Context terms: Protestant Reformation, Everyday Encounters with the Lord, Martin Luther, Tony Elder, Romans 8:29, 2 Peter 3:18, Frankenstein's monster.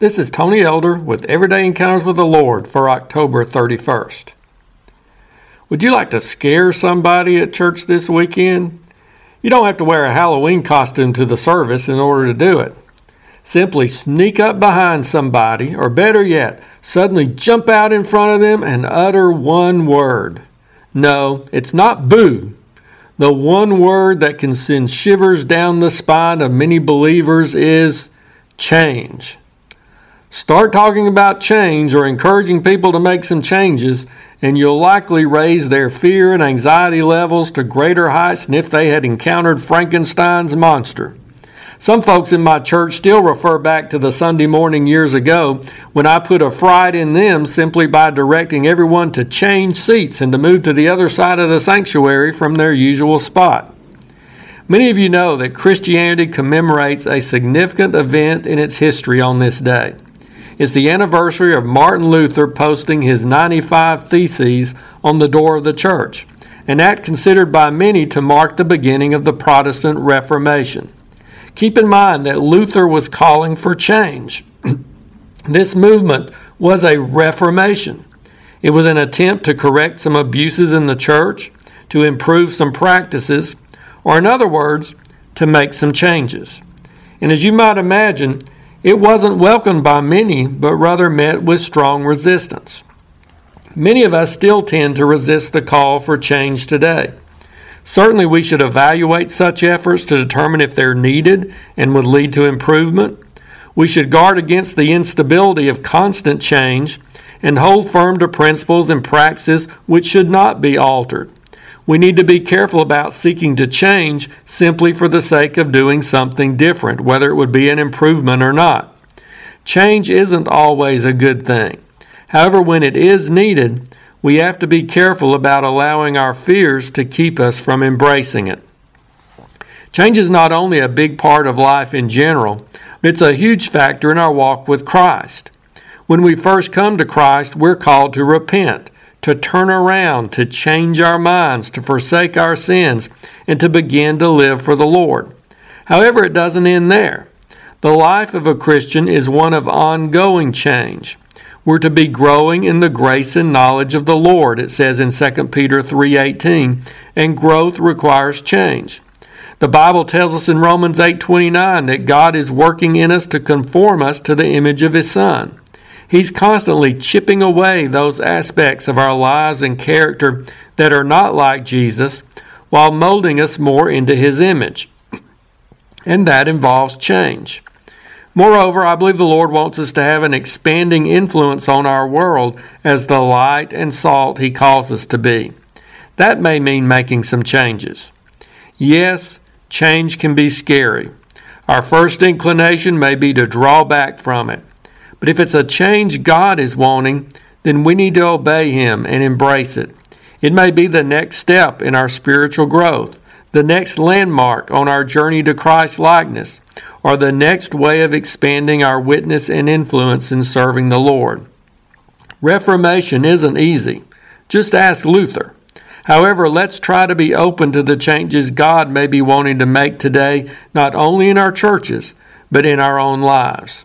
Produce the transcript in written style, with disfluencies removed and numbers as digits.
This is Tony Elder with Everyday Encounters with the Lord for October 31st. Would you like to scare somebody at church this weekend? You don't have to wear a Halloween costume to the service in order to do it. Simply sneak up behind somebody, or better yet, suddenly jump out in front of them and utter one word. No, it's not boo. The one word that can send shivers down the spine of many believers is change. Start talking about change or encouraging people to make some changes, and you'll likely raise their fear and anxiety levels to greater heights than if they had encountered Frankenstein's monster. Some folks in my church still refer back to the Sunday morning years ago when I put a fright in them simply by directing everyone to change seats and to move to the other side of the sanctuary from their usual spot. Many of you know that Christianity commemorates a significant event in its history on this day. It's the anniversary of Martin Luther posting his 95 Theses on the door of the church, an act considered by many to mark the beginning of the Protestant Reformation. Keep in mind that Luther was calling for change. This movement was a reformation. It was an attempt to correct some abuses in the church, to improve some practices, or in other words, to make some changes. And as you might imagine, it wasn't welcomed by many, but rather met with strong resistance. Many of us still tend to resist the call for change today. Certainly, we should evaluate such efforts to determine if they're needed and would lead to improvement. We should guard against the instability of constant change and hold firm to principles and practices which should not be altered. We need to be careful about seeking to change simply for the sake of doing something different, whether it would be an improvement or not. Change isn't always a good thing. However, when it is needed, we have to be careful about allowing our fears to keep us from embracing it. Change is not only a big part of life in general, but it's a huge factor in our walk with Christ. When we first come to Christ, we're called to repent, to turn around, to change our minds, to forsake our sins, and to begin to live for the Lord. However, it doesn't end there. The life of a Christian is one of ongoing change. We're to be growing in the grace and knowledge of the Lord, it says in 2 Peter 3:18, and growth requires change. The Bible tells us in Romans 8:29 that God is working in us to conform us to the image of His Son. He's constantly chipping away those aspects of our lives and character that are not like Jesus while molding us more into His image. And that involves change. Moreover, I believe the Lord wants us to have an expanding influence on our world as the light and salt He calls us to be. That may mean making some changes. Yes, change can be scary. Our first inclination may be to draw back from it. But if it's a change God is wanting, then we need to obey Him and embrace it. It may be the next step in our spiritual growth, the next landmark on our journey to Christ's likeness, or the next way of expanding our witness and influence in serving the Lord. Reformation isn't easy. Just ask Luther. However, let's try to be open to the changes God may be wanting to make today, not only in our churches, but in our own lives.